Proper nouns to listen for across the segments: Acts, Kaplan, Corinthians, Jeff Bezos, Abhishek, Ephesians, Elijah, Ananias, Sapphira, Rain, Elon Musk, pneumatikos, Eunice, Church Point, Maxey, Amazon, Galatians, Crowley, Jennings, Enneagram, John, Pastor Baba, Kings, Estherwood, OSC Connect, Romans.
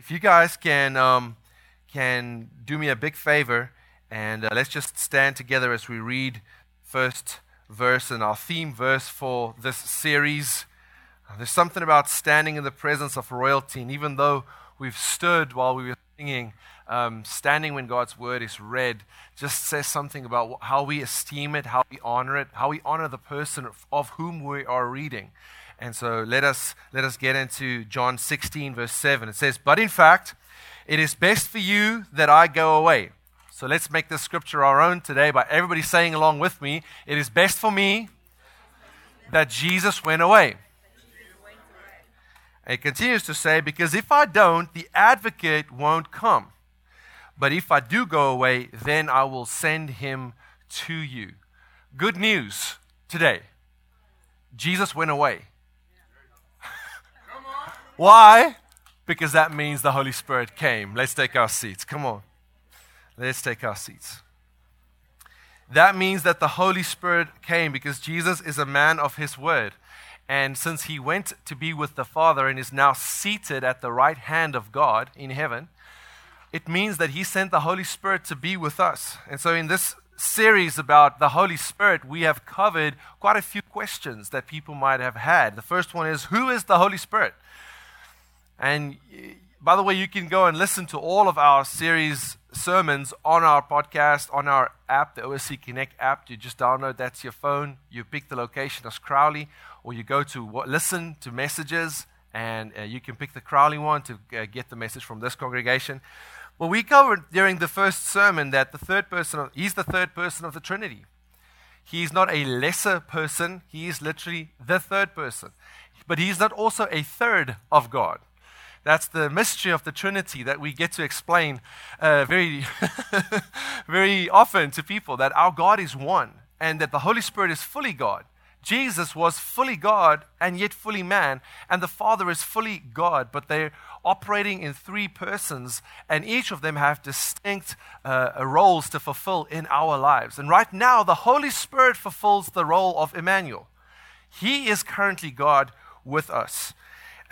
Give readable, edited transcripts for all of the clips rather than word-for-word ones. If you guys can do me a big favor, and let's just stand together as we read first verse and our theme verse for this series. There's something about standing in the presence of royalty, and even though we've stood while we were singing, standing when God's word is read just says something about how we esteem it, how we honor it, how we honor the person of whom we are reading. And so let us get into John 16, verse 7. It says, "But in fact, it is best for you that I go away." So let's make this scripture our own today by everybody saying along with me, "It is best for me that Jesus went away." And it continues to say, "Because if I don't, the advocate won't come. But if I do go away, then I will send him to you." Good news today. Jesus went away. Why? Because that means the Holy Spirit came. Let's take our seats. Come on. Let's take our seats. That means that the Holy Spirit came because Jesus is a man of his word. And since he went to be with the Father and is now seated at the right hand of God in heaven, it means that he sent the Holy Spirit to be with us. And so in this series about the Holy Spirit, we have covered quite a few questions that people might have had. The first one is, who is the Holy Spirit? And by the way, you can go and listen to all of our series sermons on our podcast, on our app, the OSC Connect app. You just download that to your phone. You pick the location as Crowley, or you go to listen to messages, and you can pick the Crowley one to get the message from this congregation. Well, we covered during the first sermon that he's the third person of the Trinity. He's not a lesser person. He is literally the third person. But he's not also a third of God. That's the mystery of the Trinity that we get to explain very, very often to people, that our God is one and that the Holy Spirit is fully God. Jesus was fully God and yet fully man, and the Father is fully God, but they're operating in three persons, and each of them have distinct roles to fulfill in our lives. And right now, the Holy Spirit fulfills the role of Emmanuel. He is currently God with us.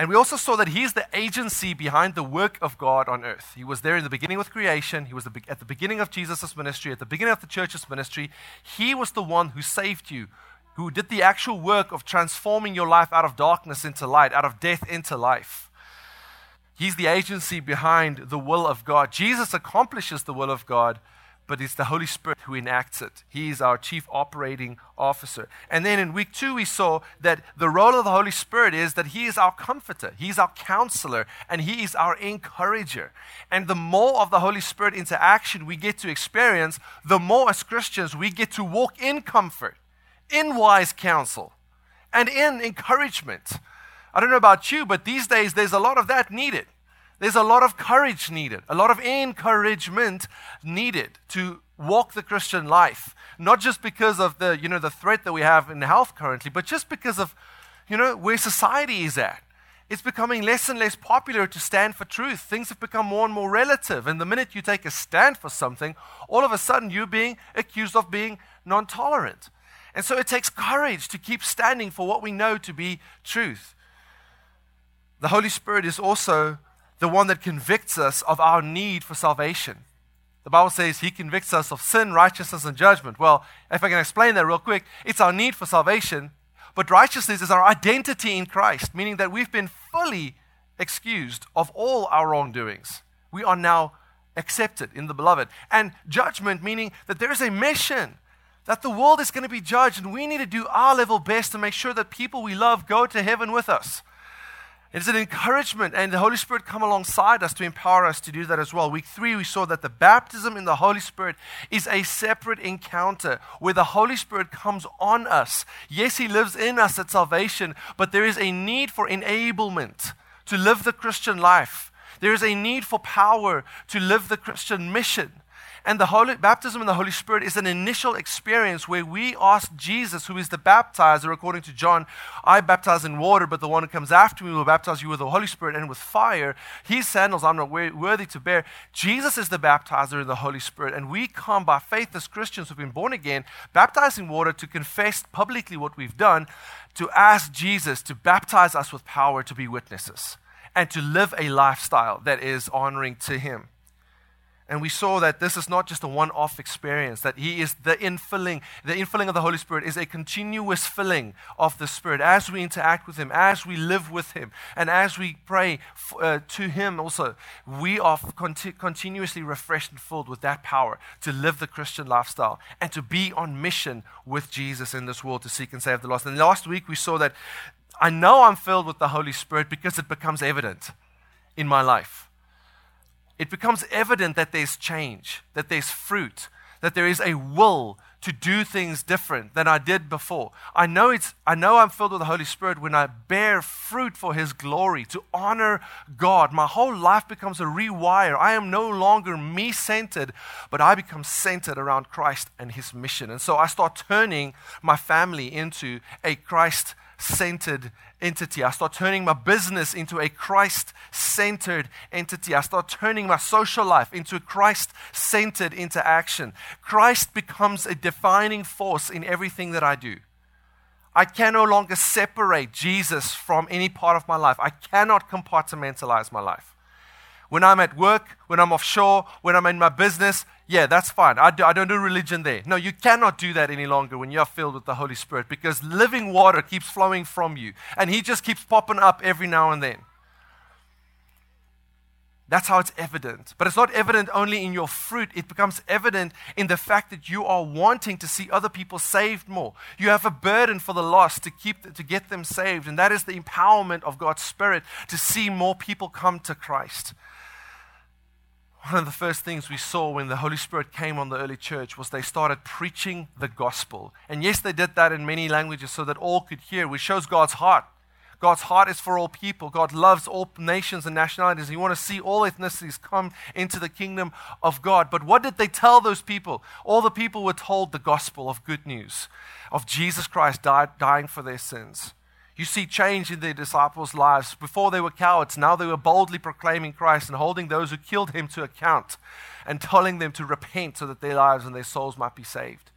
And we also saw that he is the agency behind the work of God on earth. He was there in the beginning with creation. He was at the beginning of Jesus' ministry, at the beginning of the church's ministry. He was the one who saved you, who did the actual work of transforming your life out of darkness into light, out of death into life. He's the agency behind the will of God. Jesus accomplishes the will of God, but it's the Holy Spirit who enacts it. He is our chief operating officer. And then in week 2, we saw that the role of the Holy Spirit is that he is our comforter, he is our counselor, and he is our encourager. And the more of the Holy Spirit interaction we get to experience, the more as Christians we get to walk in comfort, in wise counsel, and in encouragement. I don't know about you, but these days there's a lot of that needed. There's a lot of courage needed, a lot of encouragement needed to walk the Christian life, not just because of the threat that we have in health currently, but just because of where society is at. It's becoming less and less popular to stand for truth. Things have become more and more relative, and the minute you take a stand for something, all of a sudden you're being accused of being non-tolerant. And so it takes courage to keep standing for what we know to be truth. The Holy Spirit is also the one that convicts us of our need for salvation. The Bible says he convicts us of sin, righteousness, and judgment. Well, if I can explain that real quick, it's our need for salvation, but righteousness is our identity in Christ, meaning that we've been fully excused of all our wrongdoings. We are now accepted in the beloved. And judgment, meaning that there is a mission, that the world is going to be judged, and we need to do our level best to make sure that people we love go to heaven with us. It's an encouragement, and the Holy Spirit come alongside us to empower us to do that as well. Week 3, we saw that the baptism in the Holy Spirit is a separate encounter where the Holy Spirit comes on us. Yes, he lives in us at salvation, but there is a need for enablement to live the Christian life. There is a need for power to live the Christian mission. And the baptism in the Holy Spirit is an initial experience where we ask Jesus, who is the baptizer, according to John, "I baptize in water, but the one who comes after me will baptize you with the Holy Spirit and with fire. His sandals I'm not worthy to bear." Jesus is the baptizer in the Holy Spirit, and we come by faith as Christians who've been born again, baptized in water to confess publicly what we've done, to ask Jesus to baptize us with power to be witnesses. and to live a lifestyle that is honoring to him. And we saw that this is not just a one-off experience, that he is the infilling. The infilling of the Holy Spirit is a continuous filling of the Spirit as we interact with him, as we live with him, and as we pray to him also. We are continuously refreshed and filled with that power to live the Christian lifestyle and to be on mission with Jesus in this world to seek and save the lost. And last week we saw that I know I'm filled with the Holy Spirit because it becomes evident in my life. It becomes evident that there's change, that there's fruit, that there is a will to do things different than I did before. I know I'm filled with the Holy Spirit when I bear fruit for his glory, to honor God. My whole life becomes a rewire. I am no longer me-centered, but I become centered around Christ and his mission. And so I start turning my family into a Christ-centered entity. I start turning my business into a Christ-centered entity. I start turning my social life into a Christ-centered interaction. Christ becomes a defining force in everything that I do. I can no longer separate Jesus from any part of my life. I cannot compartmentalize my life. When I'm at work, when I'm offshore, when I'm in my business, yeah, that's fine. I don't do religion there. No, you cannot do that any longer when you're filled with the Holy Spirit, because living water keeps flowing from you, and he just keeps popping up every now and then. That's how it's evident. But it's not evident only in your fruit. It becomes evident in the fact that you are wanting to see other people saved more. You have a burden for the lost to get them saved, and that is the empowerment of God's Spirit to see more people come to Christ. One of the first things we saw when the Holy Spirit came on the early church was they started preaching the gospel. And yes, they did that in many languages so that all could hear, which shows God's heart. God's heart is for all people. God loves all nations and nationalities. You want to see all ethnicities come into the kingdom of God. But what did they tell those people? All the people were told the gospel of good news, of Jesus Christ dying for their sins. You see change in their disciples' lives. Before they were cowards, now they were boldly proclaiming Christ and holding those who killed him to account and telling them to repent so that their lives and their souls might be saved.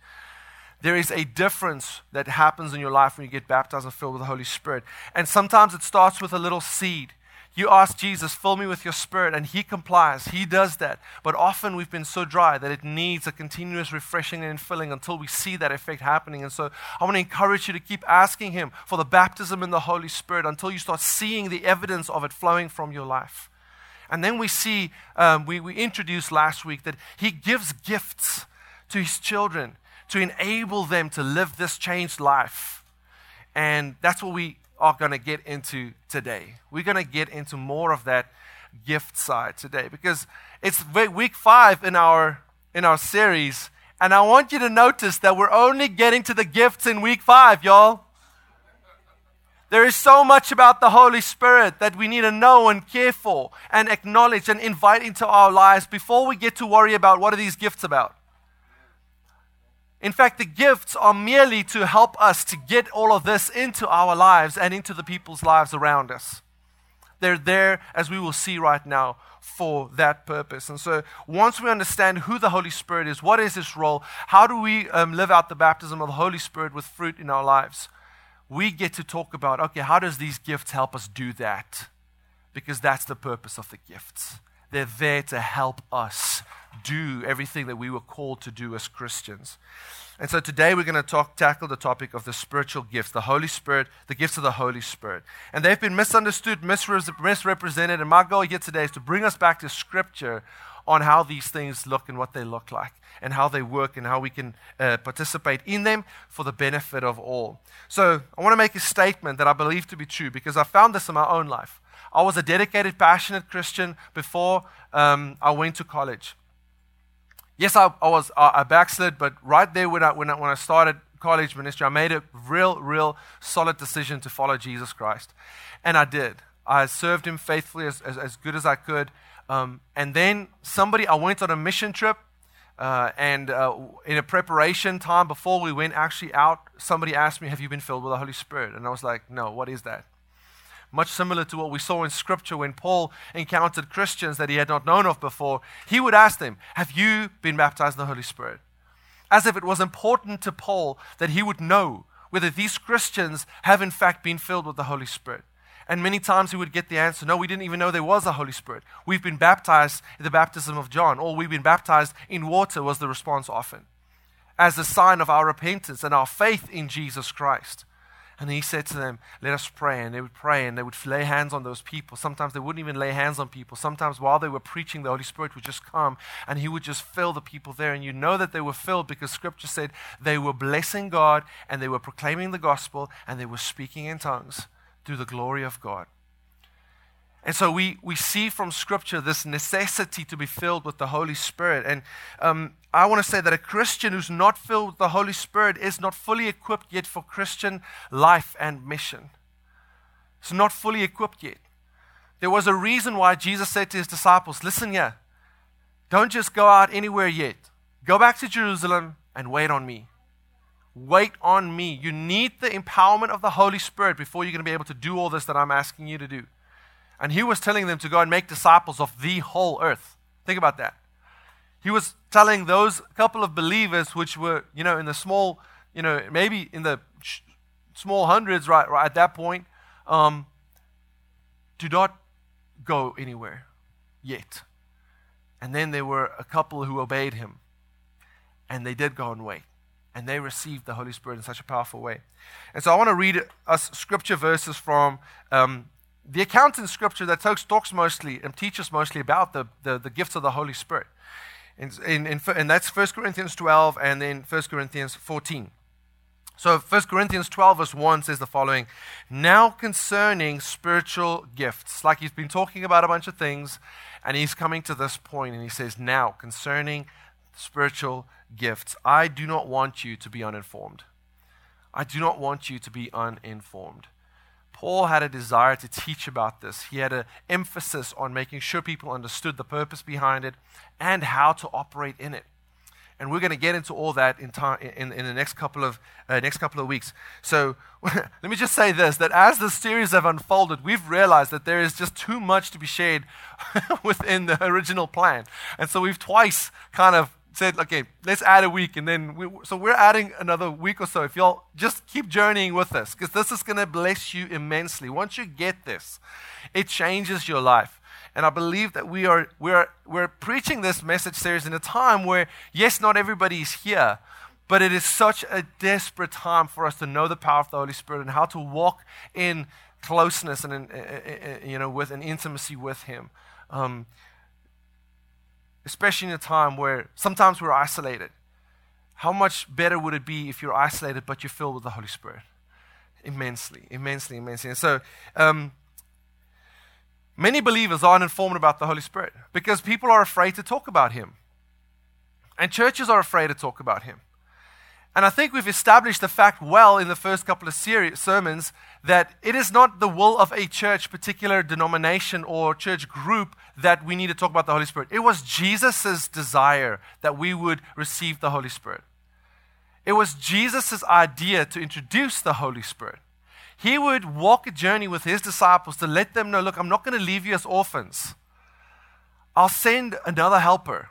There is a difference that happens in your life when you get baptized and filled with the Holy Spirit. And sometimes it starts with a little seed. You ask Jesus, fill me with your Spirit, and he complies. He does that. But often we've been so dry that it needs a continuous refreshing and filling until we see that effect happening. And so I want to encourage you to keep asking him for the baptism in the Holy Spirit until you start seeing the evidence of it flowing from your life. And then we see, we introduced last week that he gives gifts to his children to enable them to live this changed life. And that's what we are going to get into today. We're going to get into more of that gift side today, because it's week 5 in our series, and I want you to notice that we're only getting to the gifts in week 5, y'all. There is so much about the Holy Spirit that we need to know and care for and acknowledge and invite into our lives before we get to worry about what are these gifts about. In fact, the gifts are merely to help us to get all of this into our lives and into the people's lives around us. They're there, as we will see right now, for that purpose. And so once we understand who the Holy Spirit is, what is his role, how do we live out the baptism of the Holy Spirit with fruit in our lives, we get to talk about, okay, how does these gifts help us do that? Because that's the purpose of the gifts. They're there to help us do everything that we were called to do as Christians. And so today we're going to tackle the topic of the spiritual gifts, the Holy Spirit, the gifts of the Holy Spirit. And they've been misunderstood, misrepresented, and my goal here today is to bring us back to Scripture on how these things look and what they look like and how they work and how we can participate in them for the benefit of all. So I want to make a statement that I believe to be true, because I found this in my own life. I was a dedicated, passionate Christian before I went to college. Yes, I backslid, but right there when I started college ministry, I made a real solid decision to follow Jesus Christ, and I did. I served him faithfully as good as I could, and then I went on a mission trip, and in a preparation time before we went actually out, somebody asked me, "Have you been filled with the Holy Spirit?" And I was like, "No, what is that?" Much similar to what we saw in Scripture when Paul encountered Christians that he had not known of before. He would ask them, have you been baptized in the Holy Spirit? As if it was important to Paul that he would know whether these Christians have in fact been filled with the Holy Spirit. And many times we would get the answer, no, we didn't even know there was a Holy Spirit. We've been baptized in the baptism of John, or we've been baptized in water was the response often, as a sign of our repentance and our faith in Jesus Christ. And he said to them, let us pray. And they would pray, and they would lay hands on those people. Sometimes they wouldn't even lay hands on people. Sometimes while they were preaching, the Holy Spirit would just come, and he would just fill the people there. And you know that they were filled because Scripture said they were blessing God, and they were proclaiming the gospel, and they were speaking in tongues through the glory of God. And so we see from Scripture this necessity to be filled with the Holy Spirit. And I want to say that a Christian who's not filled with the Holy Spirit is not fully equipped yet for Christian life and mission. It's not fully equipped yet. There was a reason why Jesus said to his disciples, listen here, don't just go out anywhere yet. Go back to Jerusalem and wait on me. Wait on me. You need the empowerment of the Holy Spirit before you're going to be able to do all this that I'm asking you to do. And he was telling them to go and make disciples of the whole earth. Think about that. He was telling those couple of believers which were, in the small, maybe in the small hundreds right at that point, do not go anywhere yet. And then there were a couple who obeyed him. And they did go and wait. And they received the Holy Spirit in such a powerful way. And so I want to read us scripture verses from the account in Scripture that talks mostly and teaches mostly about the gifts of the Holy Spirit. And that's 1 Corinthians 12 and then 1 Corinthians 14. So 1 Corinthians 12 verse 1 says the following, now concerning spiritual gifts. Like he's been talking about a bunch of things, and he's coming to this point, and he says, now concerning spiritual gifts, I do not want you to be uninformed. I do not want you to be uninformed. Paul had a desire to teach about this. He had an emphasis on making sure people understood the purpose behind it and how to operate in it. And we're going to get into all that in the next couple of weeks. So let me just say this, that as the series have unfolded, we've realized that there is just too much to be shared within the original plan. And so we've twice kind of said, okay, let's add a week, and then we're adding another week or so. If y'all just keep journeying with us, because this is going to bless you immensely. Once you get this, it changes your life. And I believe that we're preaching this message series in a time where, yes, not everybody is here, but it is such a desperate time for us to know the power of the Holy Spirit and how to walk in closeness and with an intimacy with Him. Especially in a time where sometimes we're isolated. How much better would it be if you're isolated but you're filled with the Holy Spirit? Immensely, immensely, immensely. And so many believers aren't informed about the Holy Spirit because people are afraid to talk about Him. And churches are afraid to talk about Him. And I think we've established the fact well in the first couple of sermons that it is not the will of a church, particular denomination or church group that we need to talk about the Holy Spirit. It was Jesus' desire that we would receive the Holy Spirit. It was Jesus' idea to introduce the Holy Spirit. He would walk a journey with His disciples to let them know, look, I'm not going to leave you as orphans. I'll send another helper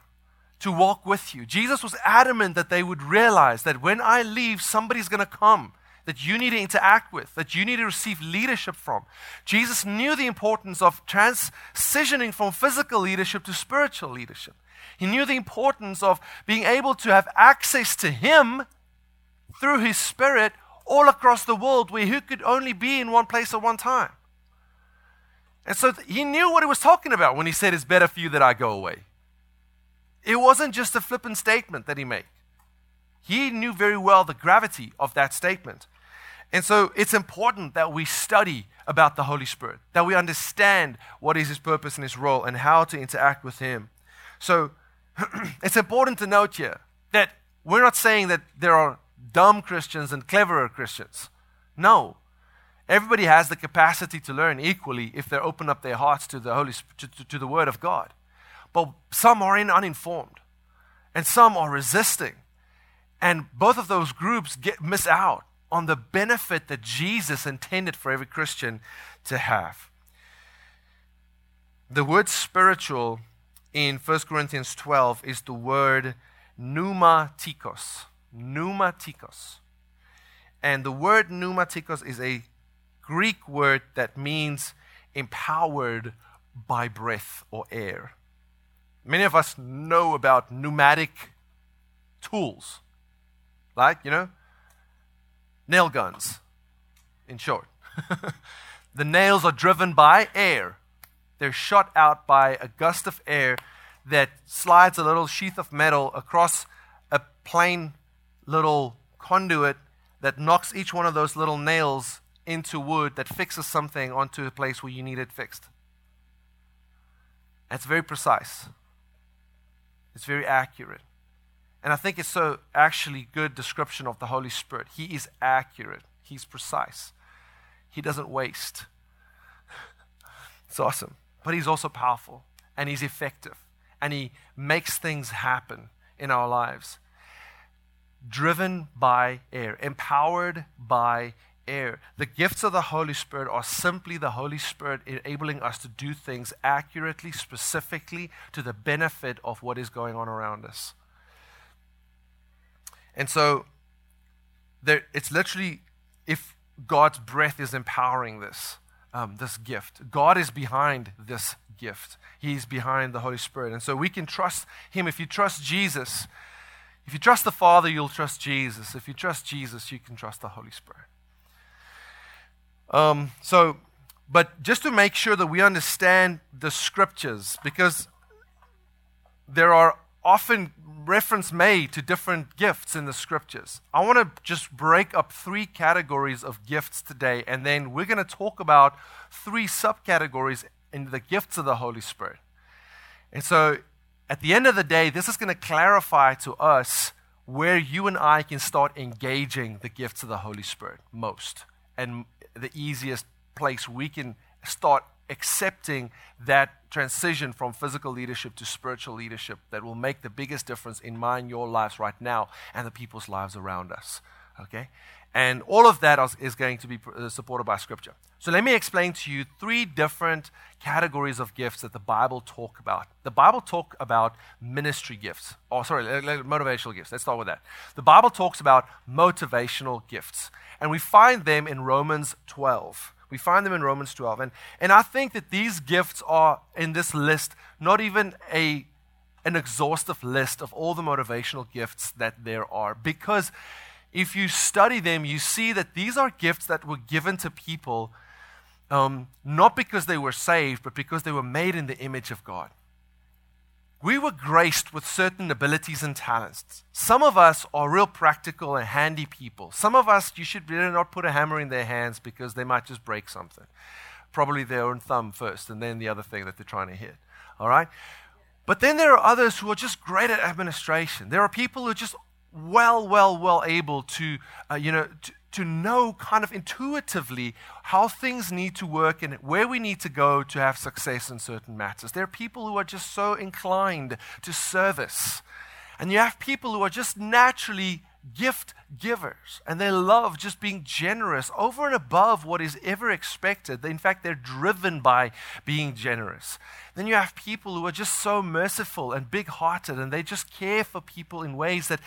to walk with you. Jesus was adamant that they would realize that when I leave, somebody's going to come that you need to interact with, that you need to receive leadership from. Jesus knew the importance of transitioning from physical leadership to spiritual leadership. He knew the importance of being able to have access to Him through His Spirit all across the world where He could only be in one place at one time. And so He knew what He was talking about when He said, it's better for you that I go away. It wasn't just a flippant statement that He made. He knew very well the gravity of that statement. And so it's important that we study about the Holy Spirit, that we understand what is His purpose and His role and how to interact with Him. So it's important to note here that we're not saying that there are dumb Christians and cleverer Christians. No. Everybody has the capacity to learn equally if they open up their hearts to the Holy to the Word of God. But some are uninformed, and some are resisting. And both of those groups miss out on the benefit that Jesus intended for every Christian to have. The word spiritual in 1 Corinthians 12 is the word pneumatikos. And the word pneumatikos is a Greek word that means empowered by breath or air. Many of us know about pneumatic tools, like, nail guns, in short. The nails are driven by air. They're shot out by a gust of air that slides a little sheath of metal across a plain little conduit that knocks each one of those little nails into wood that fixes something onto a place where you need it fixed. That's very precise. It's very accurate. And I think it's so actually good description of the Holy Spirit. He is accurate. He's precise. He doesn't waste. It's awesome. But he's also powerful, and he's effective, and he makes things happen in our lives. Driven by air, empowered by air. The gifts of the Holy Spirit are simply the Holy Spirit enabling us to do things accurately, specifically, to the benefit of what is going on around us. And so, it's literally, if God's breath is empowering this gift, God is behind this gift. He's behind the Holy Spirit. And so we can trust Him. If you trust Jesus, if you trust the Father, you'll trust Jesus. If you trust Jesus, you can trust the Holy Spirit. But just to make sure that we understand the scriptures, because there are often reference made to different gifts in the scriptures. I want to just break up three categories of gifts today, and then we're going to talk about three subcategories in the gifts of the Holy Spirit. And so at the end of the day, this is going to clarify to us where you and I can start engaging the gifts of the Holy Spirit most, and the easiest place we can start accepting that transition from physical leadership to spiritual leadership that will make the biggest difference in mine, your lives right now, and the people's lives around us, okay? And all of that is going to be supported by Scripture. So let me explain to you three different categories of gifts that the Bible talk about. The Bible talk about ministry gifts. Motivational gifts. Let's start with that. The Bible talks about motivational gifts. And we find them in Romans 12. And I think that these gifts are, in this list, not even an exhaustive list of all the motivational gifts that there are, because if you study them, you see that these are gifts that were given to people not because they were saved, but because they were made in the image of God. We were graced with certain abilities and talents. Some of us are real practical and handy people. Some of us, you should really not put a hammer in their hands because they might just break something. Probably their own thumb first, and then the other thing that they're trying to hit, all right? But then there are others who are just great at administration. There are people who are just well able to know kind of intuitively how things need to work and where we need to go to have success in certain matters. There are people who are just so inclined to service. And you have people who are just naturally gift givers, and they love just being generous over and above what is ever expected. In fact, they're driven by being generous. Then you have people who are just so merciful and big-hearted, and they just care for people in ways that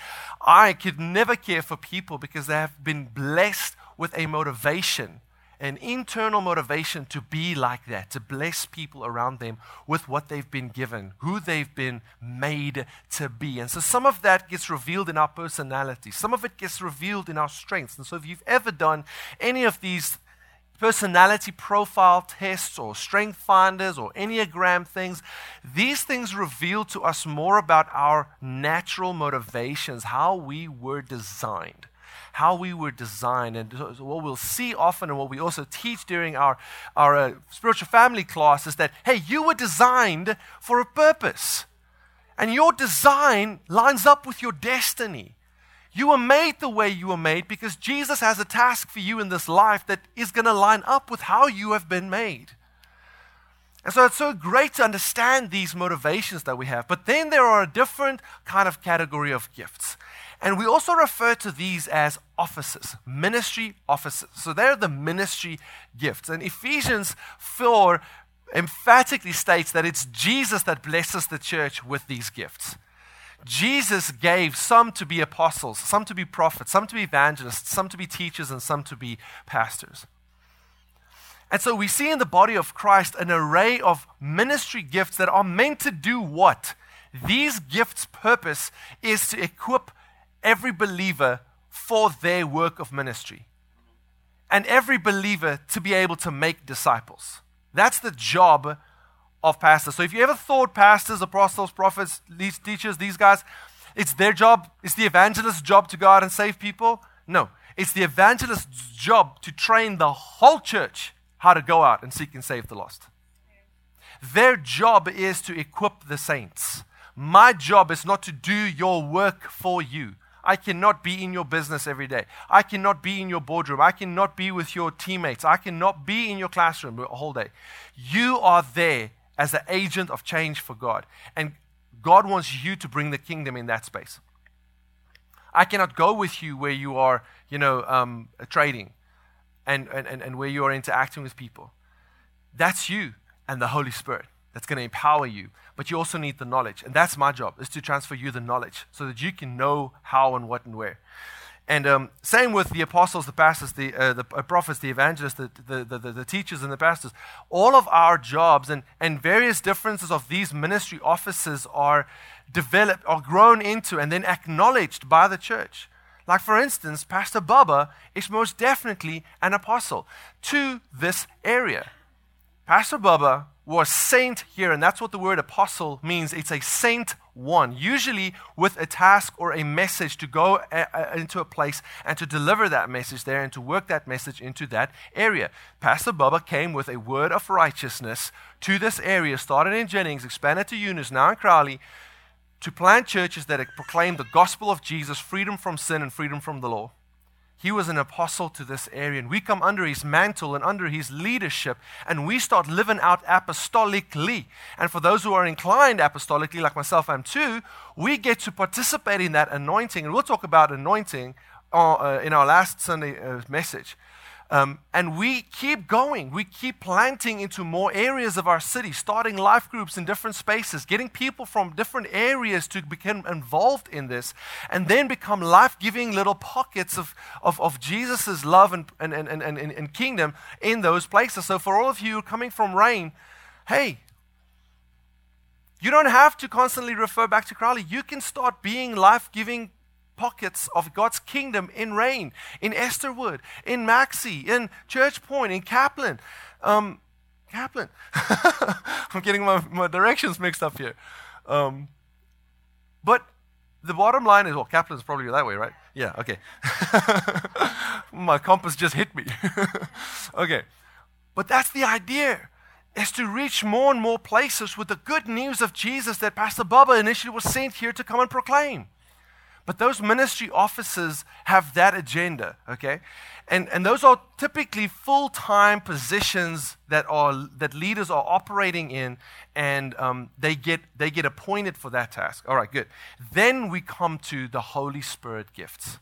I could never care for people because they have been blessed with a motivation, an internal motivation to be like that, to bless people around them with what they've been given, who they've been made to be. And so some of that gets revealed in our personality. Some of it gets revealed in our strengths. And so if you've ever done any of these personality profile tests or strength finders or Enneagram things, these things reveal to us more about our natural motivations, how we were designed. And what we'll see often, and what we also teach during our spiritual family class, is that, hey, you were designed for a purpose. And your design lines up with your destiny. You were made the way you were made because Jesus has a task for you in this life that is going to line up with how you have been made. And so it's so great to understand these motivations that we have. But then there are a different kind of category of gifts. And we also refer to these as offices, ministry offices. So they're the ministry gifts. And Ephesians 4 emphatically states that it's Jesus that blesses the church with these gifts. Jesus gave some to be apostles, some to be prophets, some to be evangelists, some to be teachers, and some to be pastors. And so we see in the body of Christ an array of ministry gifts that are meant to do what? These gifts' purpose is to equip every believer for their work of ministry. And every believer to be able to make disciples. That's the job of pastors. So if you ever thought pastors, apostles, prophets, teachers, these guys, it's their job, it's the evangelist's job to go out and save people. No, it's the evangelist's job to train the whole church how to go out and seek and save the lost. Their job is to equip the saints. My job is not to do your work for you. I cannot be in your business every day. I cannot be in your boardroom. I cannot be with your teammates. I cannot be in your classroom a whole day. You are there as an agent of change for God. And God wants you to bring the kingdom in that space. I cannot go with you where you are, trading and where you are interacting with people. That's you and the Holy Spirit. That's going to empower you. But you also need the knowledge. And that's my job, is to transfer you the knowledge so that you can know how and what and where. And same with the apostles, the pastors, the prophets, the evangelists, the teachers and the pastors. All of our jobs and various differences of these ministry offices are developed, are grown into and then acknowledged by the church. Like for instance, Pastor Baba is most definitely an apostle to this area. Pastor Baba was saint here, and that's what the word apostle means. It's a saint one, usually with a task or a message to go into a place and to deliver that message there and to work that message into that area. Pastor Baba came with a word of righteousness to this area, started in Jennings, expanded to Eunice, now in Crowley, to plant churches that proclaim the gospel of Jesus, freedom from sin and freedom from the law. He was an apostle to this area, and we come under his mantle and under his leadership, and we start living out apostolically. And for those who are inclined apostolically, like myself, I'm too, we get to participate in that anointing. And we'll talk about anointing in our last Sunday message. And we keep going. We keep planting into more areas of our city, starting life groups in different spaces, getting people from different areas to become involved in this, and then become life-giving little pockets of Jesus' love and kingdom in those places. So for all of you coming from Rain, hey, you don't have to constantly refer back to Crowley. You can start being life-giving pockets of God's kingdom in Rain, in Estherwood, in Maxey, in Church Point, in Kaplan. I'm getting my directions mixed up here. But the bottom line is, well, Kaplan's probably that way, right? Yeah, okay. My compass just hit me. Okay. But that's the idea, is to reach more and more places with the good news of Jesus that Pastor Baba initially was sent here to come and proclaim. But those ministry offices have that agenda, okay? And those are typically full-time positions that leaders are operating in, and they get appointed for that task. All right, good. Then we come to the Holy Spirit gifts.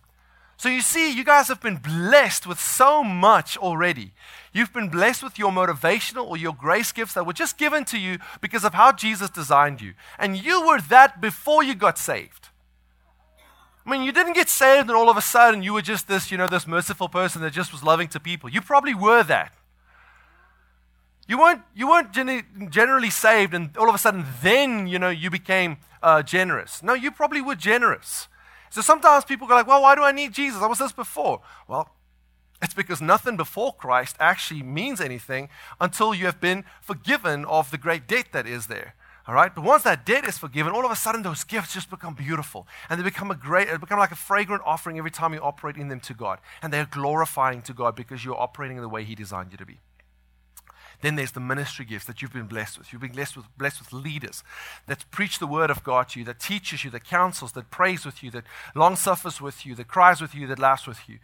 So you see, you guys have been blessed with so much already. You've been blessed with your motivational or your grace gifts that were just given to you because of how Jesus designed you. And you were that before you got saved. I mean, you didn't get saved and all of a sudden you were just this merciful person that just was loving to people. You probably were that. You weren't generally saved and all of a sudden then, you became generous. No, you probably were generous. So sometimes people go like, well, why do I need Jesus? I was this before. Well, it's because nothing before Christ actually means anything until you have been forgiven of the great debt that is there. All right, but once that debt is forgiven, all of a sudden those gifts just become beautiful, and they become like a fragrant offering every time you operate in them to God, and they're glorifying to God because you're operating in the way He designed you to be. Then there's the ministry gifts that you've been blessed with. You've been blessed with leaders that preach the word of God to you, that teaches you, that counsels, that prays with you, that long suffers with you, that cries with you, that laughs with you.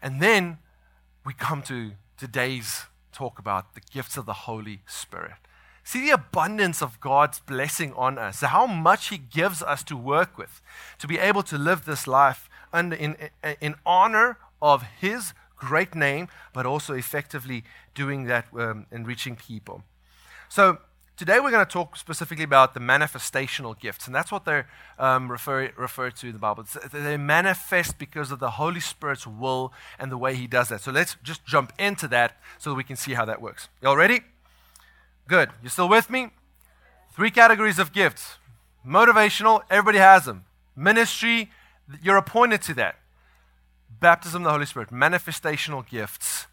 And then we come to today's talk about the gifts of the Holy Spirit. See the abundance of God's blessing on us, how much He gives us to work with, to be able to live this life in honor of His great name, but also effectively doing that and reaching people. So Today we're going to talk specifically about the manifestational gifts, and that's what they're referred to in the Bible. They manifest because of the Holy Spirit's will and the way He does that. So let's just jump into that so that we can see how that works. Y'all ready? Good. You still with me? 3 categories of gifts. Motivational, everybody has them. Ministry, you're appointed to that. Baptism of the Holy Spirit, manifestational gifts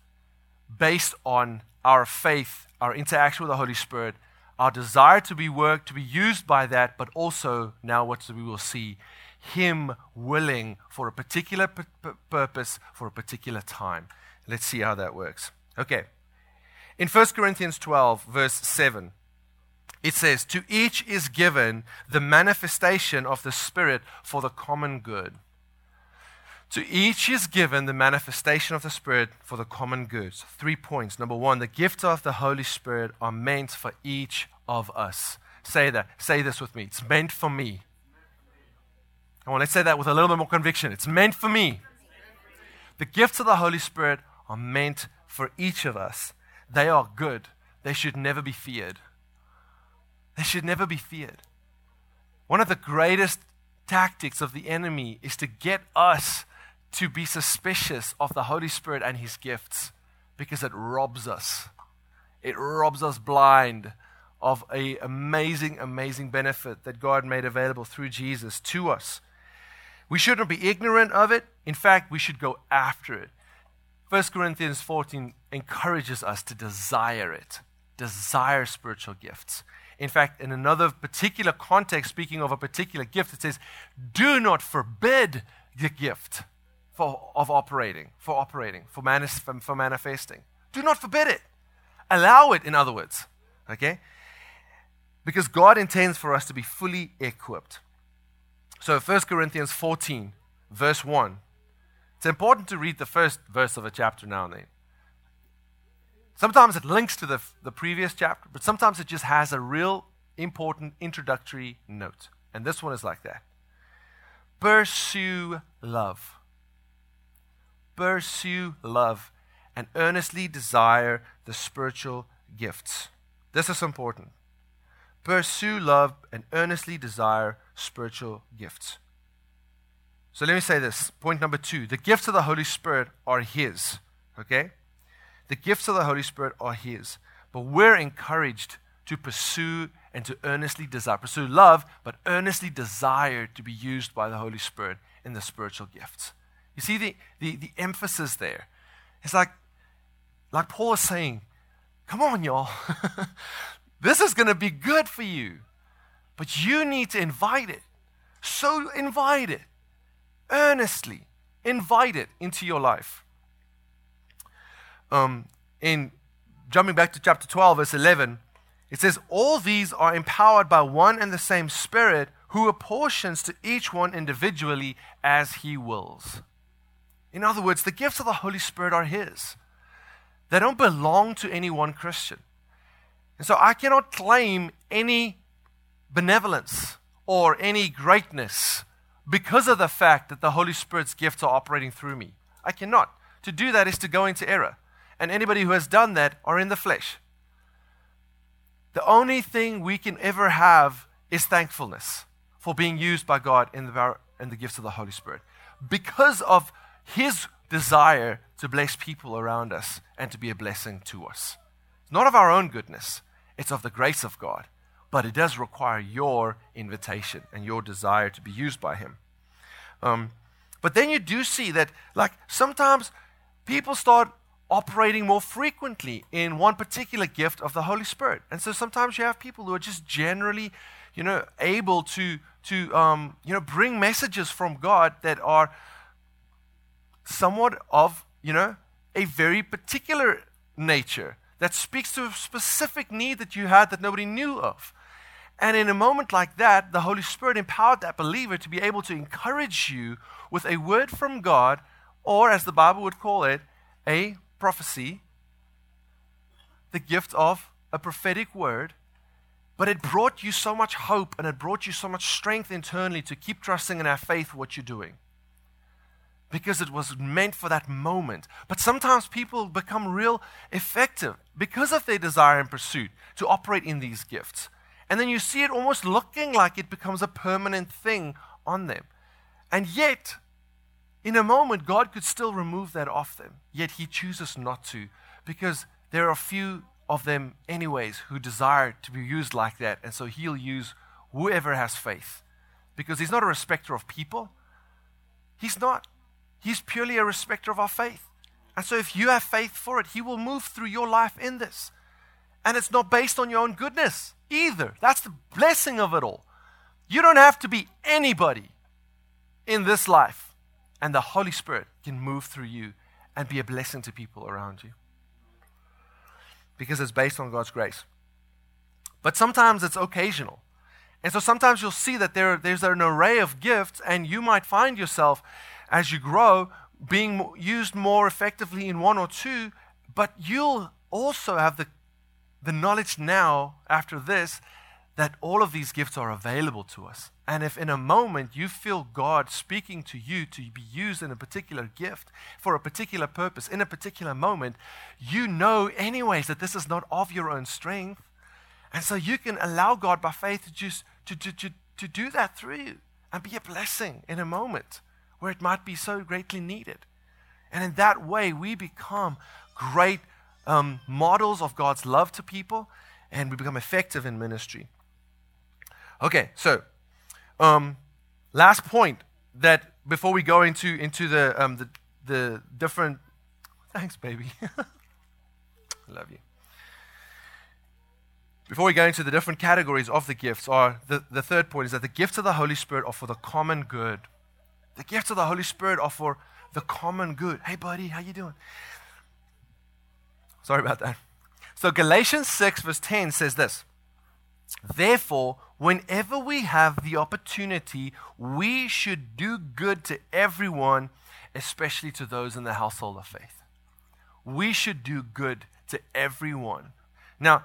based on our faith, our interaction with the Holy Spirit, our desire to be worked, to be used by that, but also now what we will see, Him willing for a particular purpose, for a particular time. Let's see how that works. Okay. In 1 Corinthians 12, verse 7, it says, "To each is given the manifestation of the Spirit for the common good." To each is given the manifestation of the Spirit for the common good. 3 points. Number 1, the gifts of the Holy Spirit are meant for each of us. Say that. Say this with me. It's meant for me. Come on, let's say that with a little bit more conviction. It's meant for me. The gifts of the Holy Spirit are meant for each of us. They are good. They should never be feared. They should never be feared. One of the greatest tactics of the enemy is to get us to be suspicious of the Holy Spirit and His gifts, because it robs us. It robs us blind of an amazing, amazing benefit that God made available through Jesus to us. We shouldn't be ignorant of it. In fact, we should go after it. 1 Corinthians 14 encourages us to desire it. Desire spiritual gifts. In fact, in another particular context, speaking of a particular gift, it says, do not forbid the gift for manifesting. Do not forbid it. Allow it, in other words. Okay? Because God intends for us to be fully equipped. So 1 Corinthians 14, verse 1. It's important to read the first verse of a chapter now and then. Sometimes it links to the previous chapter, but sometimes it just has a real important introductory note. And this one is like that. Pursue love. Pursue love and earnestly desire the spiritual gifts. This is important. Pursue love and earnestly desire spiritual gifts. So let me say this. Point number 2. The gifts of the Holy Spirit are His. Okay? The gifts of the Holy Spirit are His. But we're encouraged to pursue and to earnestly desire. Pursue love, but earnestly desire to be used by the Holy Spirit in the spiritual gifts. You see the emphasis there. It's like Paul is saying, come on, y'all. This is going to be good for you. But you need to invite it. So invite it. Earnestly invite it into your life. In jumping back to chapter 12, verse 11, it says, all these are empowered by one and the same Spirit, who apportions to each one individually as He wills. In other words, the gifts of the Holy Spirit are His. They don't belong to any one Christian. And so I cannot claim any benevolence or any greatness because of the fact that the Holy Spirit's gifts are operating through me. I cannot. To do that is to go into error. And anybody who has done that are in the flesh. The only thing we can ever have is thankfulness for being used by God in the gifts of the Holy Spirit, because of His desire to bless people around us and to be a blessing to us. It's not of our own goodness. It's of the grace of God. But it does require your invitation and your desire to be used by Him. But then you do see that, sometimes people start operating more frequently in one particular gift of the Holy Spirit. And so sometimes you have people who are just generally, able to bring messages from God that are somewhat of, a very particular nature that speaks to a specific need that you had that nobody knew of. And in a moment like that, the Holy Spirit empowered that believer to be able to encourage you with a word from God, or as the Bible would call it, a prophecy, the gift of a prophetic word, but it brought you so much hope and it brought you so much strength internally to keep trusting in our faith what you're doing. because it was meant for that moment. But sometimes people become real effective because of their desire and pursuit to operate in these gifts. And then you see it almost looking like it becomes a permanent thing on them. And yet, in a moment, God could still remove that off them. Yet He chooses not to, because there are few of them anyways who desire to be used like that. And so He'll use whoever has faith, because He's not a respecter of people. He's not. He's purely a respecter of our faith. And so if you have faith for it, He will move through your life in this. And it's not based on your own goodness either. That's the blessing of it all. You don't have to be anybody in this life. And the Holy Spirit can move through you and be a blessing to people around you, because it's based on God's grace. But sometimes it's occasional. And so sometimes you'll see that there's an array of gifts, and you might find yourself, as you grow, being used more effectively in one or two, but you'll also have the knowledge now, after this, that all of these gifts are available to us. And if in a moment you feel God speaking to you to be used in a particular gift, for a particular purpose, in a particular moment, you know anyways that this is not of your own strength. And so you can allow God by faith to just to do that through you and be a blessing in a moment where it might be so greatly needed. And in that way, we become great models of God's love to people, and we become effective in ministry. Okay, so last point, that before we go into the different... Thanks, baby. I love you. Before we go into the different categories of the gifts, are the third point is that the gifts of the Holy Spirit are for the common good. The gifts of the Holy Spirit are for the common good. Hey, buddy, how you doing? Sorry about that. So Galatians 6 verse 10 says this: therefore, whenever we have the opportunity, we should do good to everyone, especially to those in the household of faith. We should do good to everyone. Now,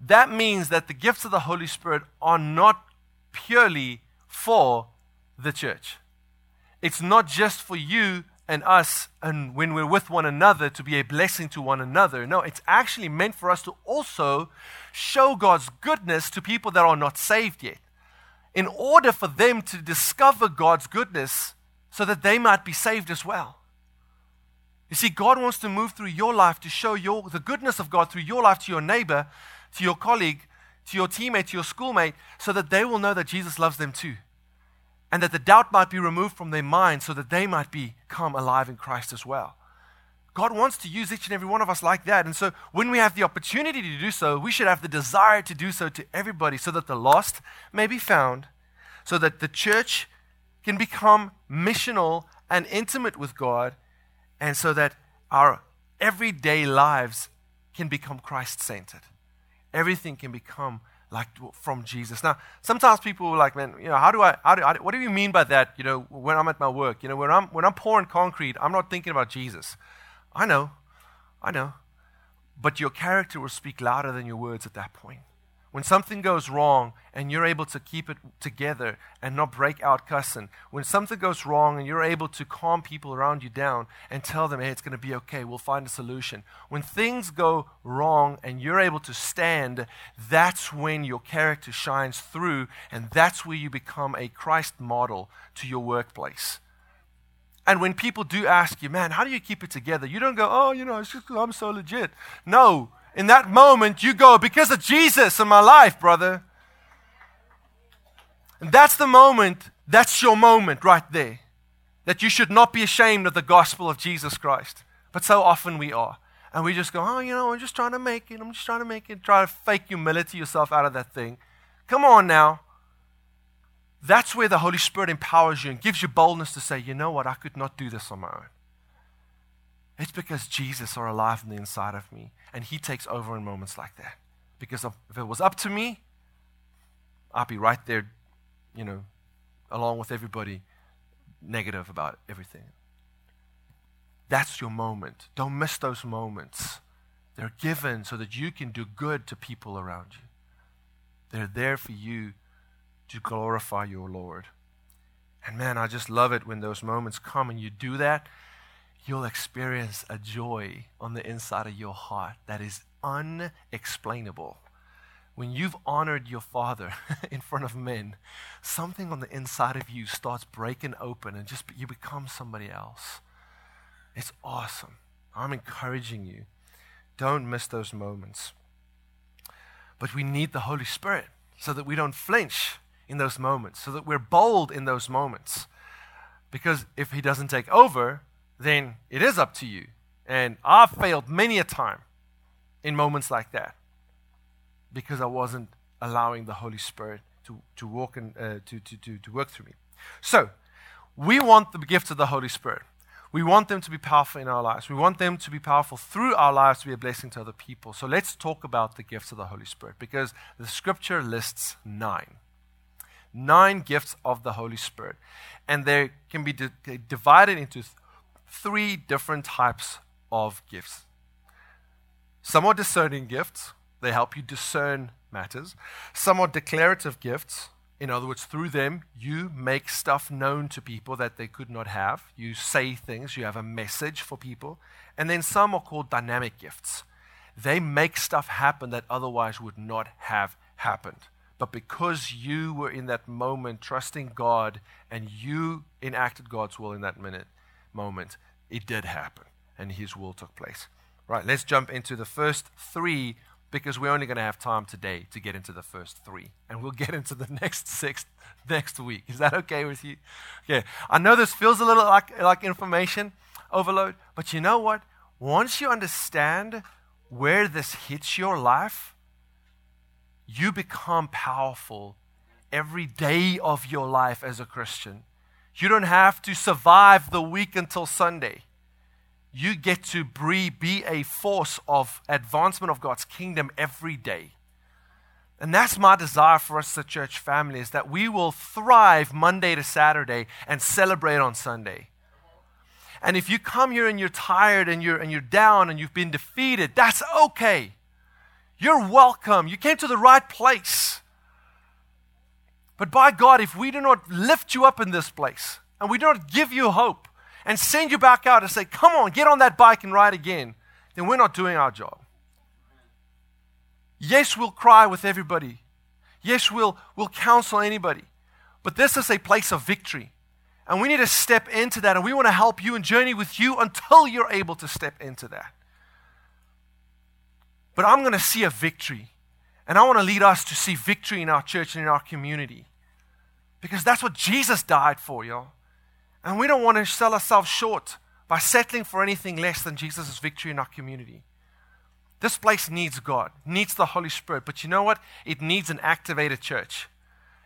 that means that the gifts of the Holy Spirit are not purely for the church. It's not just for you and us, and when we're with one another, to be a blessing to one another. No, it's actually meant for us to also show God's goodness to people that are not saved yet, in order for them to discover God's goodness so that they might be saved as well. You see, God wants to move through your life to show the goodness of God through your life to your neighbor, to your colleague, to your teammate, to your schoolmate, so that they will know that Jesus loves them too. And that the doubt might be removed from their mind so that they might become alive in Christ as well. God wants to use each and every one of us like that. And so when we have the opportunity to do so, we should have the desire to do so to everybody, so that the lost may be found, so that the church can become missional and intimate with God, and so that our everyday lives can become Christ-centered. Everything can become like from Jesus. Now, sometimes people are like, man, you know, what do you mean by that? You know, when I'm at my work, you know, when I'm pouring concrete, I'm not thinking about Jesus. I know. But your character will speak louder than your words at that point. When something goes wrong and you're able to keep it together and not break out cussing, when something goes wrong and you're able to calm people around you down and tell them, hey, it's going to be okay, we'll find a solution. When things go wrong and you're able to stand, that's when your character shines through, and that's where you become a Christ model to your workplace. And when people do ask you, man, how do you keep it together? You don't go, oh, you know, it's just because I'm so legit. No. In that moment, you go, because of Jesus in my life, brother. And that's the moment, that's your moment right there, that you should not be ashamed of the gospel of Jesus Christ. But so often we are. And we just go, oh, you know, I'm just trying to make it. Try to fake humility yourself out of that thing. Come on now. That's where the Holy Spirit empowers you and gives you boldness to say, you know what, I could not do this on my own. It's because Jesus are alive on the inside of me, and He takes over in moments like that. Because if it was up to me, I'd be right there, you know, along with everybody, negative about everything. That's your moment. Don't miss those moments. They're given so that you can do good to people around you. They're there for you to glorify your Lord. And man, I just love it when those moments come and you do that, you'll experience a joy on the inside of your heart that is unexplainable. When you've honored your Father in front of men, something on the inside of you starts breaking open and just you become somebody else. It's awesome. I'm encouraging you. Don't miss those moments. But we need the Holy Spirit so that we don't flinch in those moments, so that we're bold in those moments. Because if He doesn't take over, then it is up to you. And I've failed many a time in moments like that, because I wasn't allowing the Holy Spirit to walk and to work through me. So, we want the gift of the Holy Spirit. We want them to be powerful in our lives. We want them to be powerful through our lives to be a blessing to other people. So let's talk about the gifts of the Holy Spirit, because the Scripture lists 9. 9 gifts of the Holy Spirit. And they can be divided into 3 different types of gifts. Some are discerning gifts. They help you discern matters. Some are declarative gifts. In other words, through them, you make stuff known to people that they could not have. You say things. You have a message for people. And then some are called dynamic gifts. They make stuff happen that otherwise would not have happened. But because you were in that moment trusting God and you enacted God's will in that moment, it did happen and His will took place. Right, let's jump into the first 3, because we're only going to have time today to get into the first 3. And we'll get into the next 6 next week. Is that okay with you? Okay. I know this feels a little like information overload, but you know what? Once you understand where this hits your life, you become powerful every day of your life as a Christian. You don't have to survive the week until Sunday. You get to be a force of advancement of God's kingdom every day. And that's my desire for us as a church family, is that we will thrive Monday to Saturday and celebrate on Sunday. And if you come here and you're tired and you're down and you've been defeated, that's okay. You're welcome. You came to the right place. But by God, if we do not lift you up in this place and we do not give you hope, and send you back out and say, come on, get on that bike and ride again, then we're not doing our job. Yes, we'll cry with everybody. Yes, we'll counsel anybody. But this is a place of victory. And we need to step into that, and we want to help you and journey with you until you're able to step into that. But I'm going to see a victory. And I want to lead us to see victory in our church and in our community. Because that's what Jesus died for, y'all. And we don't want to sell ourselves short by settling for anything less than Jesus' victory in our community. This place needs God, needs the Holy Spirit. But you know what? It needs an activated church.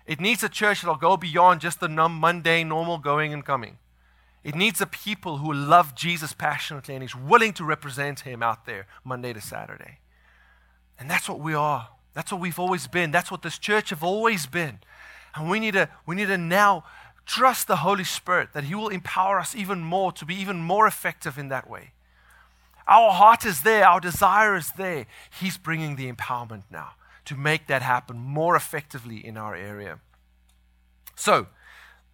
It needs a church that'll go beyond just the mundane, normal going and coming. It needs a people who love Jesus passionately and is willing to represent Him out there Monday to Saturday. And that's what we are. That's what we've always been. That's what this church have always been. And we need to now trust the Holy Spirit that He will empower us even more to be even more effective in that way. Our heart is there. Our desire is there. He's bringing the empowerment now to make that happen more effectively in our area. So,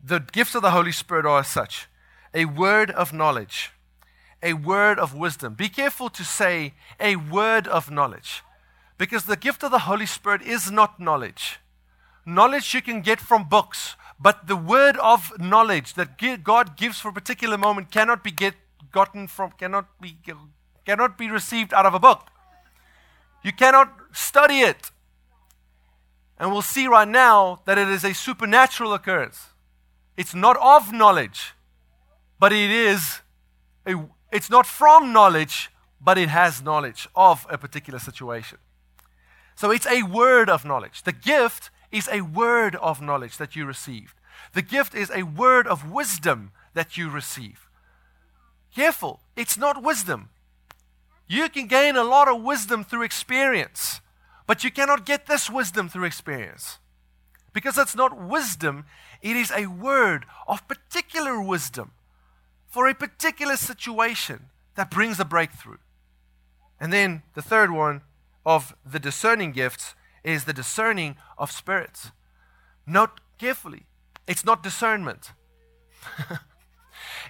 the gifts of the Holy Spirit are as such. A word of knowledge. A word of wisdom. Be careful to say a word of knowledge, because the gift of the Holy Spirit is not knowledge. Knowledge you can get from books. But the word of knowledge that God gives for a particular moment cannot be received out of a book. You cannot study it. And we'll see right now that it is a supernatural occurrence. It's not of knowledge, but it's not from knowledge, but it has knowledge of a particular situation. So it's a word of knowledge. The gift is a word of knowledge that you received. The gift is a word of wisdom that you receive. Careful, it's not wisdom. You can gain a lot of wisdom through experience, but you cannot get this wisdom through experience, because it's not wisdom. It is a word of particular wisdom for a particular situation that brings a breakthrough. And then the third one of the discerning gifts is the discerning of spirits. Note carefully, it's not discernment.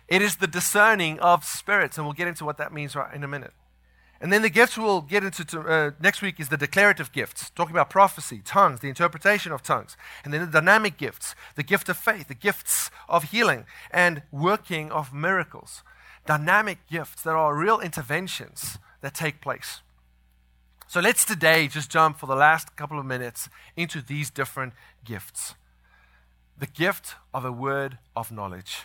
It is the discerning of spirits, and we'll get into what that means right in a minute. And then the gifts we'll get into next week is the declarative gifts, talking about prophecy, tongues, the interpretation of tongues, and then the dynamic gifts, the gift of faith, the gifts of healing, and working of miracles. Dynamic gifts that are real interventions that take place. So let's today just jump for the last couple of minutes into these different gifts. The gift of a word of knowledge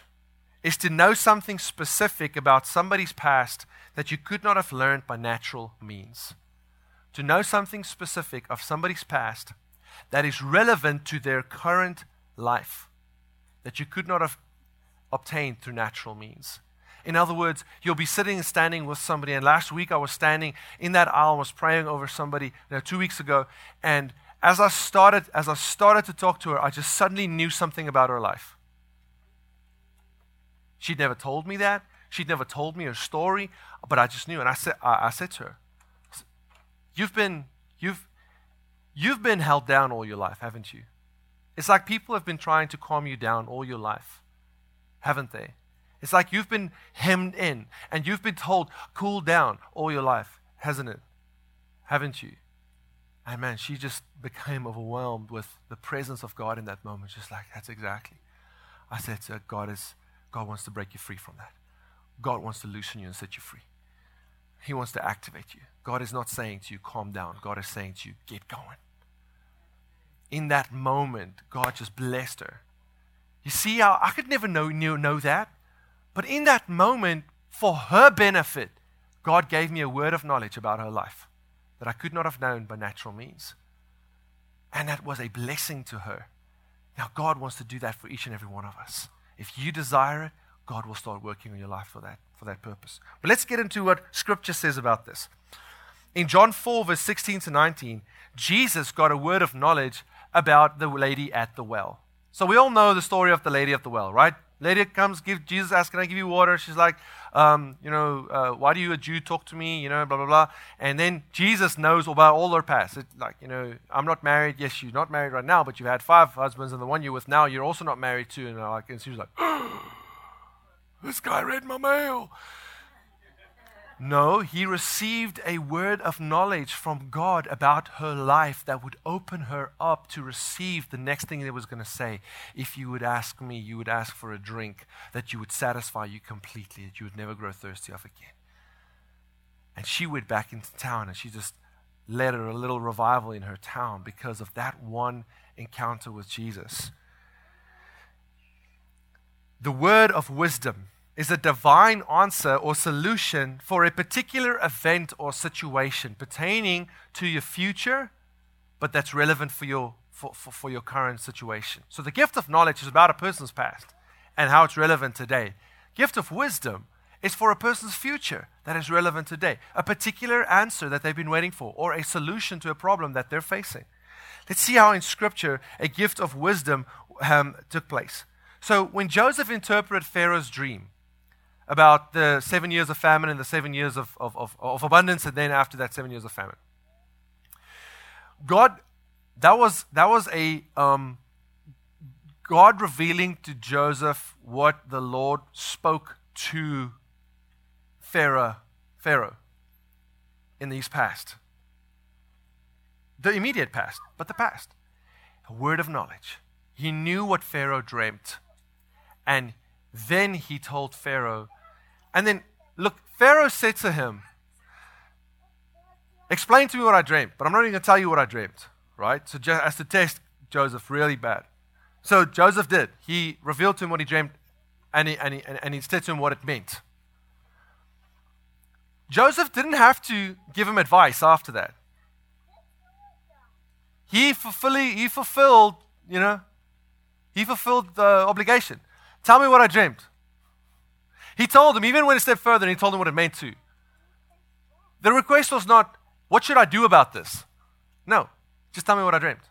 is to know something specific about somebody's past that you could not have learned by natural means. To know something specific of somebody's past that is relevant to their current life that you could not have obtained through natural means. In other words, you'll be sitting and standing with somebody. And last week I was standing in that aisle, was praying over somebody 2 weeks ago. And as I started to talk to her, I just suddenly knew something about her life. She'd never told me that. She'd never told me her story, but I just knew. And I said to her, "You've been held down all your life, haven't you? It's like people have been trying to calm you down all your life, haven't they? It's like you've been hemmed in and you've been told, cool down all your life, hasn't it? Haven't you?" And man, she just became overwhelmed with the presence of God in that moment. Just like, that's exactly. I said to her, God wants to break you free from that. God wants to loosen you and set you free. He wants to activate you. God is not saying to you, calm down. God is saying to you, get going. In that moment, God just blessed her. You see how I could never know that. But in that moment, for her benefit, God gave me a word of knowledge about her life that I could not have known by natural means. And that was a blessing to her. Now, God wants to do that for each and every one of us. If you desire it, God will start working on your life for that purpose. But let's get into what Scripture says about this. In John 4, verse 16 to 19, Jesus got a word of knowledge about the lady at the well. So we all know the story of the lady at the well, right? Lady comes, Jesus asks, "Can I give you water?" She's like, "Why do you, a Jew, talk to me?" Blah, blah, blah. And then Jesus knows about all her past. "I'm not married." "Yes, you're not married right now, but you've had 5 husbands, and the one you're with now, you're also not married to." And she was like, "This guy read my mail." No, he received a word of knowledge from God about her life that would open her up to receive the next thing that was going to say. If you would ask me, you would ask for a drink that you would satisfy you completely, that you would never grow thirsty of again. And she went back into town, and she just led her a little revival in her town because of that one encounter with Jesus. The word of wisdom is a divine answer or solution for a particular event or situation pertaining to your future, but that's relevant for your current situation. So the gift of knowledge is about a person's past and how it's relevant today. Gift of wisdom is for a person's future that is relevant today, a particular answer that they've been waiting for or a solution to a problem that they're facing. Let's see how in Scripture a gift of wisdom took place. So when Joseph interpreted Pharaoh's dream about the 7 years of famine and the 7 years of abundance, and then after that 7 years of famine. God, that was God revealing to Joseph what the Lord spoke to Pharaoh in his past. The immediate past, but the past. A word of knowledge. He knew what Pharaoh dreamt, and then he told Pharaoh. And then, look, Pharaoh said to him, "Explain to me what I dreamt, but I'm not even going to tell you what I dreamt," right? So just as to test Joseph really bad. So Joseph did. He revealed to him what he dreamt, and he said to him what it meant. Joseph didn't have to give him advice after that. He fulfilled the obligation. "Tell me what I dreamt." He told him, even went a step further, and he told him what it meant to. The request was not, "What should I do about this?" No, just tell me what I dreamt.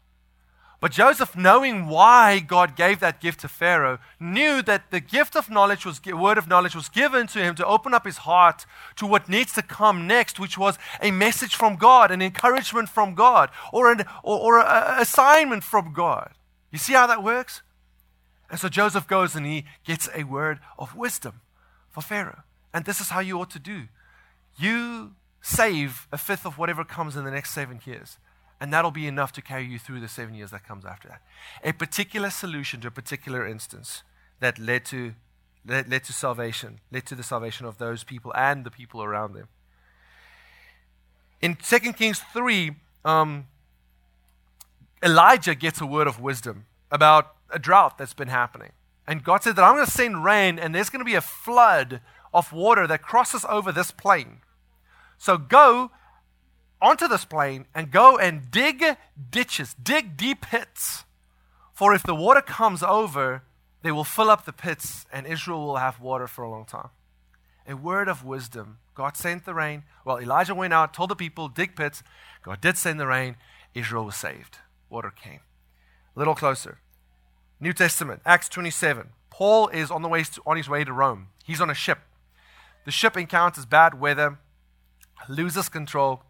But Joseph, knowing why God gave that gift to Pharaoh, knew that the gift of knowledge, word of knowledge, was given to him to open up his heart to what needs to come next, which was a message from God, an encouragement from God, or an assignment from God. You see how that works? And so Joseph goes and he gets a word of wisdom for Pharaoh. And this is how you ought to do. You save a fifth of whatever comes in the next 7 years. And that'll be enough to carry you through the 7 years that comes after that. A particular solution to a particular instance that led to salvation, led to the salvation of those people and the people around them. In 2 Kings 3, Elijah gets a word of wisdom about a drought that's been happening. And God said that I'm going to send rain and there's going to be a flood of water that crosses over this plain. So go onto this plain and go and dig ditches, dig deep pits. For if the water comes over, they will fill up the pits and Israel will have water for a long time. A word of wisdom. God sent the rain. Well, Elijah went out, told the people, dig pits. God did send the rain. Israel was saved. Water came. A little closer. New Testament, Acts 27. Paul is on his way to Rome. He's on a ship. The ship encounters bad weather, loses control,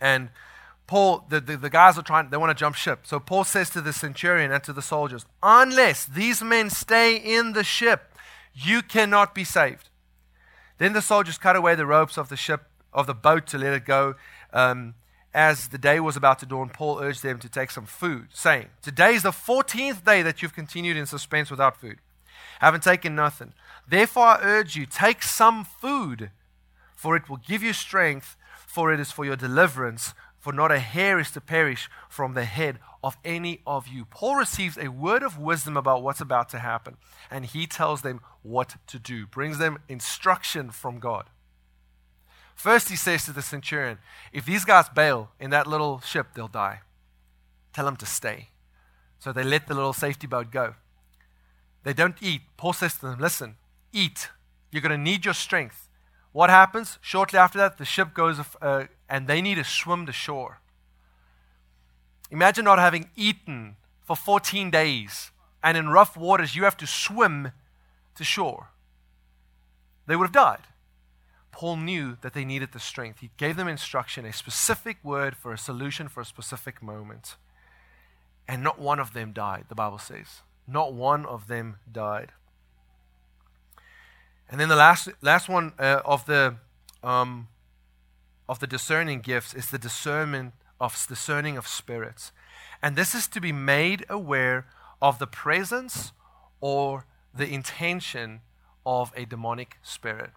and Paul, the guys are they want to jump ship. So Paul says to the centurion and to the soldiers, unless these men stay in the ship, you cannot be saved. Then the soldiers cut away the ropes of the ship, of the boat to let it go. As the day was about to dawn, Paul urged them to take some food, saying, today is the 14th day that you've continued in suspense without food, haven't taken nothing. Therefore I urge you, take some food, for it will give you strength, for it is for your deliverance, for not a hair is to perish from the head of any of you. Paul receives a word of wisdom about what's about to happen, and he tells them what to do, brings them instruction from God. First he says to the centurion, if these guys bail in that little ship, they'll die. Tell them to stay. So they let the little safety boat go. They don't eat. Paul says to them, listen, eat. You're going to need your strength. What happens? Shortly after that, the ship goes and they need to swim to shore. Imagine not having eaten for 14 days and in rough waters you have to swim to shore. They would have died. Paul knew that they needed the strength. He gave them instruction, a specific word for a solution for a specific moment. And not one of them died, the Bible says. Not one of them died. And then the last one of the discerning gifts is the discerning of spirits. And this is to be made aware of the presence or the intention of a demonic spirit.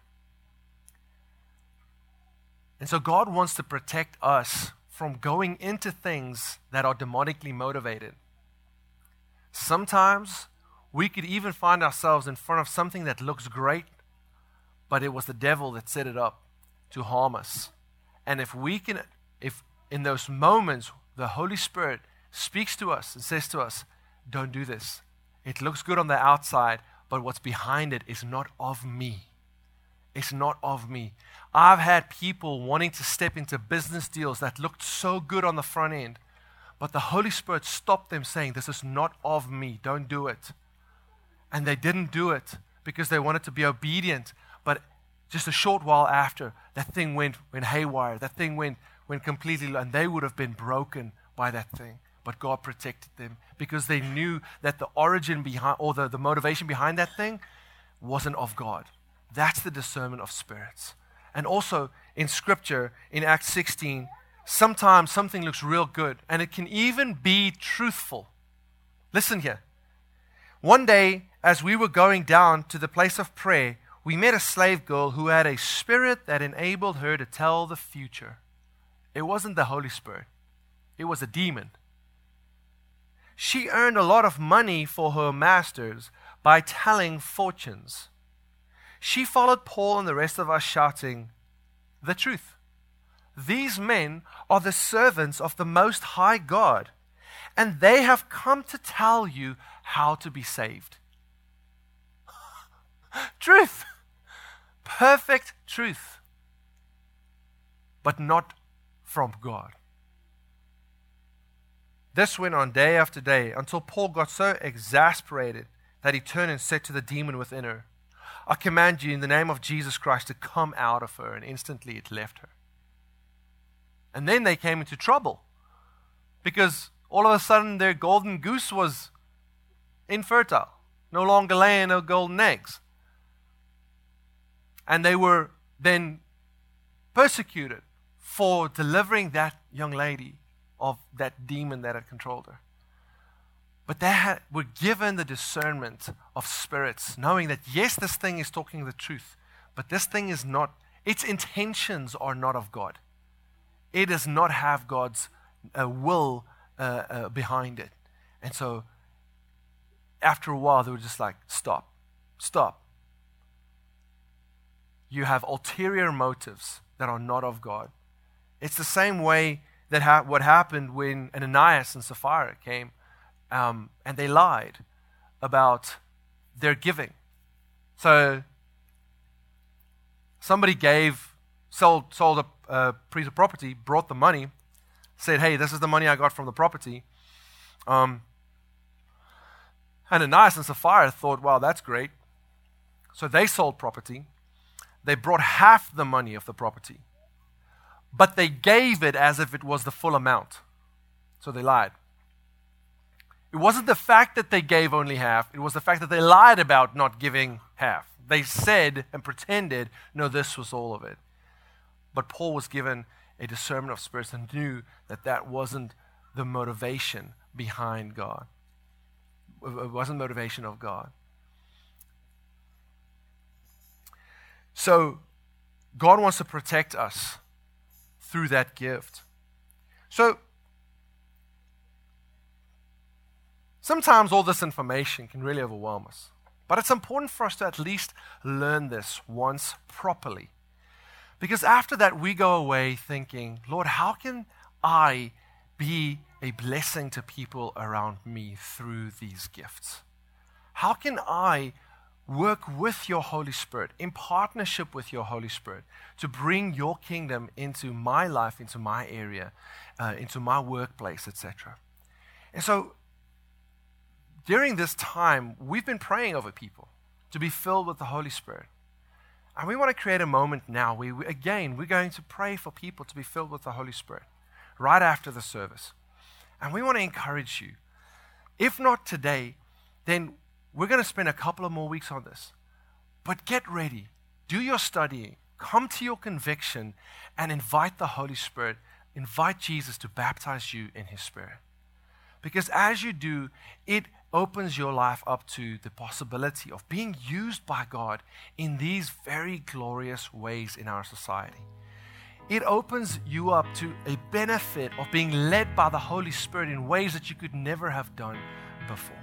And so God wants to protect us from going into things that are demonically motivated. Sometimes we could even find ourselves in front of something that looks great, but it was the devil that set it up to harm us. And if in those moments the Holy Spirit speaks to us and says to us, don't do this. It looks good on the outside, but what's behind it is not of me. It's not of me. I've had people wanting to step into business deals that looked so good on the front end, but the Holy Spirit stopped them saying, this is not of me, don't do it. And they didn't do it because they wanted to be obedient, but just a short while after, that thing went haywire, that thing went completely, and they would have been broken by that thing. But God protected them because they knew that the origin behind, or the motivation behind that thing wasn't of God. That's the discernment of spirits. And also in Scripture, in Acts 16, sometimes something looks real good, and it can even be truthful. Listen here. One day, as we were going down to the place of prayer, we met a slave girl who had a spirit that enabled her to tell the future. It wasn't the Holy Spirit. It was a demon. She earned a lot of money for her masters by telling fortunes. She followed Paul and the rest of us shouting, the truth. These men are the servants of the Most High God, and they have come to tell you how to be saved. Truth. Perfect truth. But not from God. This went on day after day until Paul got so exasperated that he turned and said to the demon within her, I command you in the name of Jesus Christ to come out of her. And instantly it left her. And then they came into trouble because all of a sudden their golden goose was infertile, no longer laying her golden eggs. And they were then persecuted for delivering that young lady of that demon that had controlled her. But they were given the discernment of spirits, knowing that, yes, this thing is talking the truth, but this thing is not, its intentions are not of God. It does not have God's will behind it. And so after a while, they were just like, stop. You have ulterior motives that are not of God. It's the same way that what happened when Ananias and Sapphira came and they lied about their giving. So somebody sold a piece of property, brought the money, said, hey, this is the money I got from the property. And Ananias and Sapphira thought, wow, that's great. So they sold property. They brought half the money of the property, but they gave it as if it was the full amount. So they lied. It wasn't the fact that they gave only half. It was the fact that they lied about not giving half. They said and pretended, no, this was all of it. But Paul was given a discernment of spirits and knew that that wasn't the motivation behind God. It wasn't motivation of God. So God wants to protect us through that gift. So sometimes all this information can really overwhelm us. But it's important for us to at least learn this once properly. Because after that, we go away thinking, Lord, how can I be a blessing to people around me through these gifts? How can I work with your Holy Spirit, in partnership with your Holy Spirit, to bring your kingdom into my life, into my area, into my workplace, etc.? And so during this time, we've been praying over people to be filled with the Holy Spirit. And we want to create a moment now where, we're going to pray for people to be filled with the Holy Spirit right after the service. And we want to encourage you. If not today, then we're going to spend a couple of more weeks on this. But get ready. Do your studying. Come to your conviction and invite the Holy Spirit. Invite Jesus to baptize you in His Spirit. Because as you do, it opens your life up to the possibility of being used by God in these very glorious ways in our society. It opens you up to a benefit of being led by the Holy Spirit in ways that you could never have done before.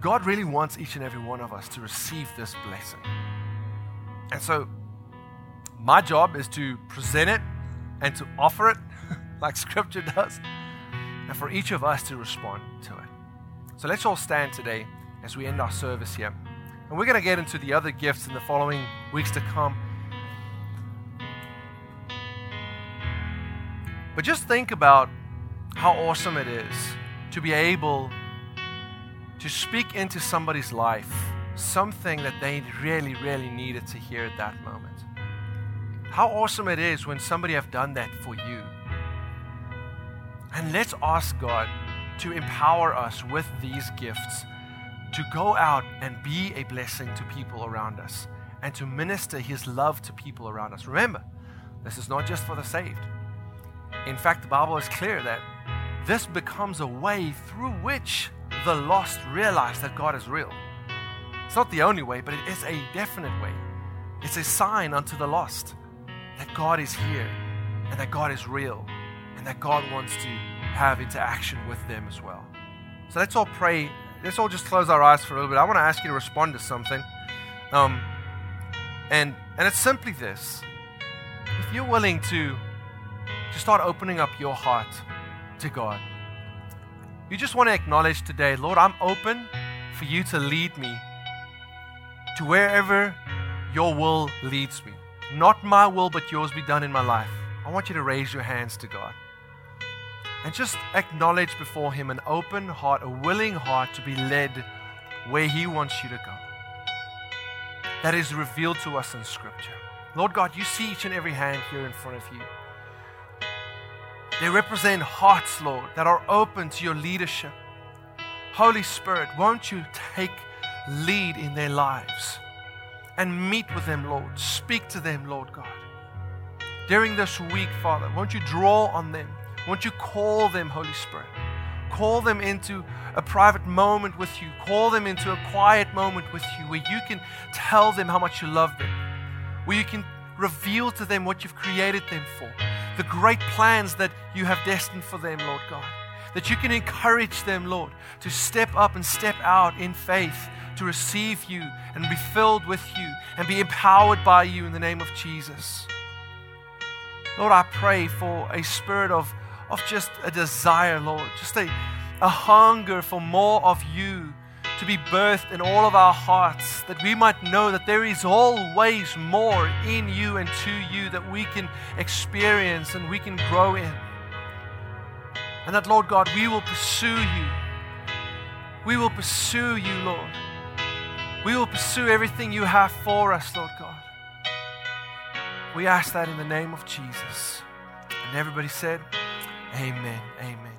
God really wants each and every one of us to receive this blessing. And so my job is to present it and to offer it like Scripture does, and for each of us to respond to it. So let's all stand today as we end our service here. And we're going to get into the other gifts in the following weeks to come. But just think about how awesome it is to be able to speak into somebody's life something that they really, really needed to hear at that moment. How awesome it is when somebody have done that for you. And let's ask God to empower us with these gifts to go out and be a blessing to people around us and to minister His love to people around us. Remember, this is not just for the saved. In fact, the Bible is clear that this becomes a way through which the lost realize that God is real. It's not the only way, but it is a definite way. It's a sign unto the lost that God is here and that God is real and that God wants to have interaction with them as well. So let's all pray. Let's all just close our eyes for a little bit. I want to ask you to respond to something. And it's simply this. If you're willing to start opening up your heart to God, you just want to acknowledge today, Lord, I'm open for you to lead me to wherever your will leads me. Not my will, but yours be done in my life. I want you to raise your hands to God. And just acknowledge before Him an open heart, a willing heart to be led where He wants you to go. That is revealed to us in Scripture. Lord God, you see each and every hand here in front of you. They represent hearts, Lord, that are open to your leadership. Holy Spirit, won't you take lead in their lives and meet with them, Lord. Speak to them, Lord God. During this week, Father, won't you draw on them? Won't you call them, Holy Spirit? Call them into a private moment with you. Call them into a quiet moment with you where you can tell them how much you love them, where you can reveal to them what you've created them for, the great plans that you have destined for them, Lord God, that you can encourage them, Lord, to step up and step out in faith to receive you and be filled with you and be empowered by you in the name of Jesus. Lord, I pray for a spirit of just a desire, Lord, just a hunger for more of you to be birthed in all of our hearts, that we might know that there is always more in you and to you that we can experience and we can grow in. And that, Lord God, we will pursue you. We will pursue you, Lord. We will pursue everything you have for us, Lord God. We ask that in the name of Jesus. And everybody said, Amen. Amen.